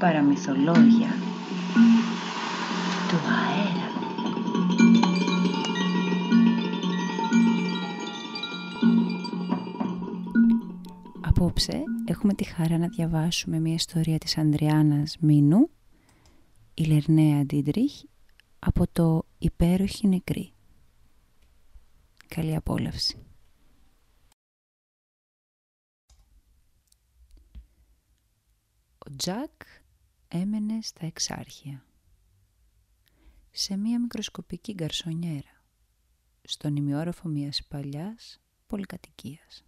παραμυθολόγια του αέρα. Απόψε έχουμε τη χαρά να διαβάσουμε μια ιστορία της Αντριάνας Μίνου, η Λερναία Ντίτριχ, από το «Υπέροχοι Νεκροί». Καλή απόλαυση. Ο Τζακ έμενε στα Εξάρχεια, σε μια μικροσκοπική γκαρσονιέρα, στον ημιόροφο μιας παλιάς πολυκατοικίας.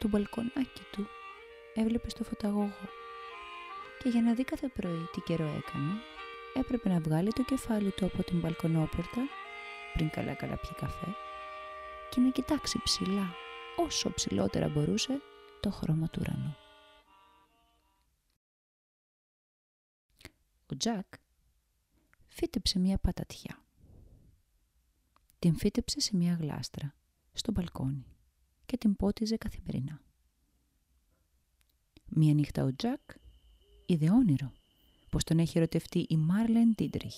Το μπαλκονάκι του έβλεπε στο φωταγωγό και για να δει κάθε πρωί τι καιρό έκανε, έπρεπε να βγάλει το κεφάλι του από την μπαλκονόπορτα, πριν καλά πιει καφέ, και να κοιτάξει ψηλά, όσο ψηλότερα μπορούσε, το χρώμα του ουρανού. Ο Τζακ φύτεψε μία πατατιά. Την φύτεψε σε μία γλάστρα, στο μπαλκόνι, και την πότιζε καθημερινά. Μία νύχτα ο Τζακ είδε όνειρο πως τον έχει ερωτευτεί η Μάρλεν Ντίτριχ.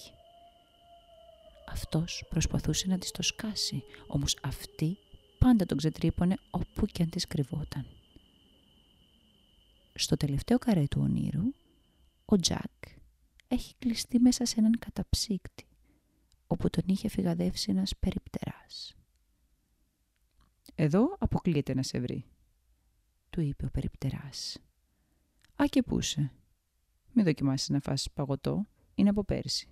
Αυτός προσπαθούσε να της το σκάσει, όμως αυτή πάντα τον ξετρύπωνε όπου και αν της κρυβόταν. Στο τελευταίο καρέ του ονείρου, ο Τζακ έχει κλειστεί μέσα σε έναν καταψύκτη, όπου τον είχε φυγαδεύσει ένας περιπτεράς. «Εδώ αποκλείεται να σε βρει», του είπε ο περιπτεράς. «Α, και πούσε. Μην δοκιμάσεις να φας παγωτό, είναι από πέρσι»,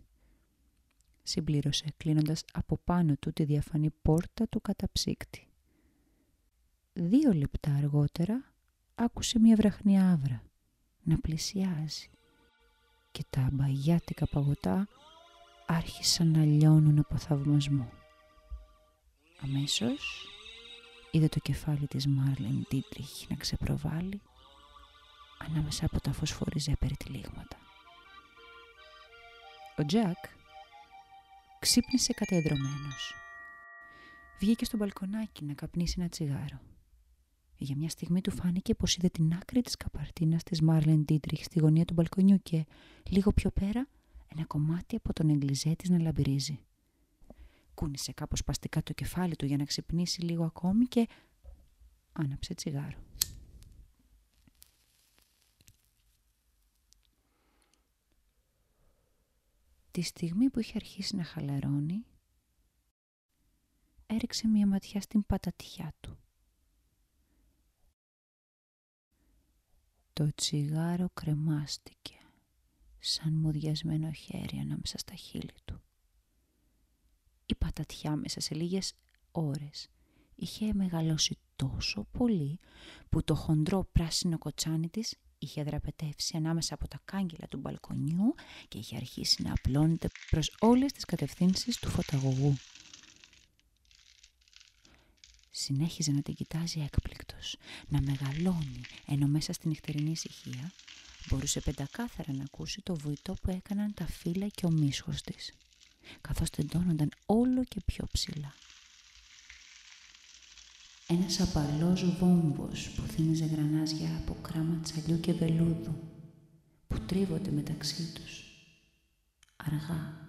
συμπλήρωσε, κλείνοντας από πάνω του τη διαφανή πόρτα του καταψύκτη. 2 λεπτά αργότερα άκουσε μια βραχνή άβρα να πλησιάζει και τα αμπαγιάτικα παγωτά άρχισαν να λιώνουν από θαυμασμό. Αμέσως είδε το κεφάλι της Μάρλεν Ντίτριχ να ξεπροβάλλει ανάμεσα από τα φωσφοριζέ περιτυλίγματα. Ο Τζακ ξύπνησε κατεδρωμένος. Βγήκε στο μπαλκονάκι να καπνίσει ένα τσιγάρο. Για μια στιγμή του φάνηκε πως είδε την άκρη της καπαρτίνας της Μάρλεν Ντίτριχ στη γωνία του μπαλκονιού και, λίγο πιο πέρα, ένα κομμάτι από τον εγκλιζέ της να λαμπυρίζει. Κούνησε κάπως σπαστικά το κεφάλι του για να ξυπνήσει λίγο ακόμη και άναψε τσιγάρο. Τη στιγμή που είχε αρχίσει να χαλαρώνει, έριξε μια ματιά στην πατατιά του. Το τσιγάρο κρεμάστηκε σαν μουδιασμένο χέρι ανάμεσα στα χείλη του. Η πατατιά μέσα σε λίγες ώρες είχε μεγαλώσει τόσο πολύ που το χοντρό πράσινο κοτσάνι της είχε δραπετεύσει ανάμεσα από τα κάγκελα του μπαλκονιού και είχε αρχίσει να απλώνεται προς όλες τις κατευθύνσεις του φωταγωγού. Συνέχιζε να την κοιτάζει έκπληκτος, να μεγαλώνει, ενώ μέσα στη νυχτερινή ησυχία μπορούσε πεντακάθαρα να ακούσει το βουητό που έκαναν τα φύλλα και ο μίσχος της, καθώς τεντώνονταν όλο και πιο ψηλά. Ένας απαλός βόμβος που θύμιζε γρανάζια από κράμα τσαλιού και βελούδου που τρίβονται μεταξύ τους, αργά.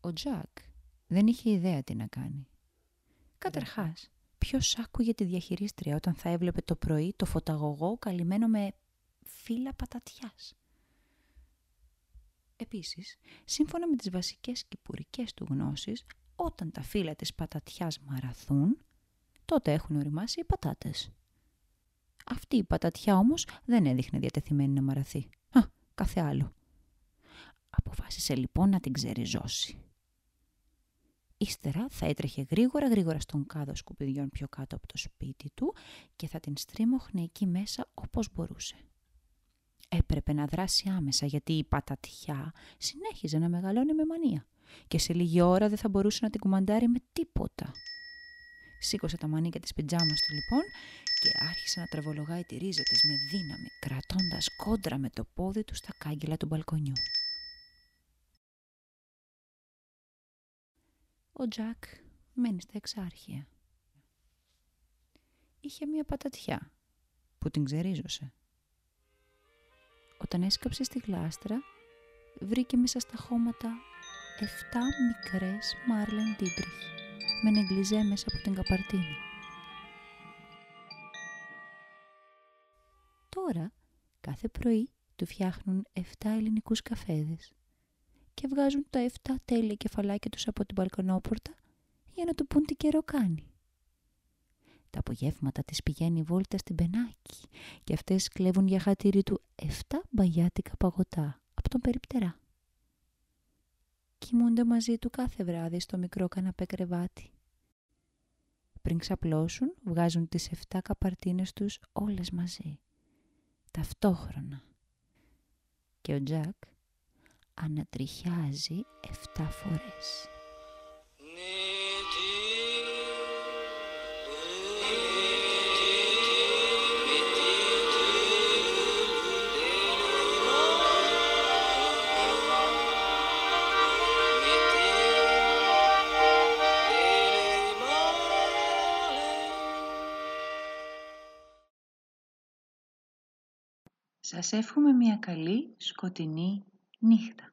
Ο Τζακ δεν είχε ιδέα τι να κάνει. Καταρχάς, ποιος άκουγε τη διαχειρίστρια όταν θα έβλεπε το πρωί το φωταγωγό καλυμμένο με φύλλα πατατιάς. Επίσης, σύμφωνα με τις βασικές κυπουρικές του γνώσεις, όταν τα φύλλα της πατατιάς μαραθούν, τότε έχουν οριμάσει οι πατάτες. Αυτή η πατατιά όμως δεν έδειχνε διατεθειμένη να μαραθεί. Α, κάθε άλλο. Αποφάσισε λοιπόν να την ξεριζώσει. Ύστερα θα έτρεχε γρήγορα στον κάδο σκουπιδιών πιο κάτω από το σπίτι του και θα την στρίμωχνε εκεί μέσα όπως μπορούσε. Έπρεπε να δράσει άμεσα, γιατί η πατατιά συνέχιζε να μεγαλώνει με μανία και σε λίγη ώρα δεν θα μπορούσε να την κουμαντάρει με τίποτα. Σήκωσε τα μανίκια της πιτζάμας του λοιπόν και άρχισε να τραβολογάει τη ρίζα της με δύναμη, κρατώντας κόντρα με το πόδι του στα κάγκελα του μπαλκονιού. Ο Τζακ μένει στα Εξάρχεια. είχε μία πατατιά που την ξερίζωσε. Όταν έσκαψε στη γλάστρα, βρήκε μέσα στα χώματα 7 μικρές Μάρλεν Ντίτριχ με νεγκλιζέ μέσα από την καπαρτίνη. Τώρα, κάθε πρωί του φτιάχνουν 7 ελληνικούς καφέδες και βγάζουν τα 7 τέλεια κεφαλάκια τους από την μπαλκονόπορτα για να του πουν τι καιρό κάνει. Τα απογεύματα της πηγαίνει βόλτα στην Πενάκη και αυτές κλέβουν για χατήρι του 7 μπαγιάτικα παγωτά από τον περιπτερά. Κοιμούνται μαζί του κάθε βράδυ στο μικρό καναπέ κρεβάτι. Πριν ξαπλώσουν, βγάζουν τις 7 καπαρτίνες τους όλες μαζί, ταυτόχρονα. Και ο Τζακ ανατριχιάζει 7 φορές. Σας εύχομαι μια καλή σκοτεινή νύχτα.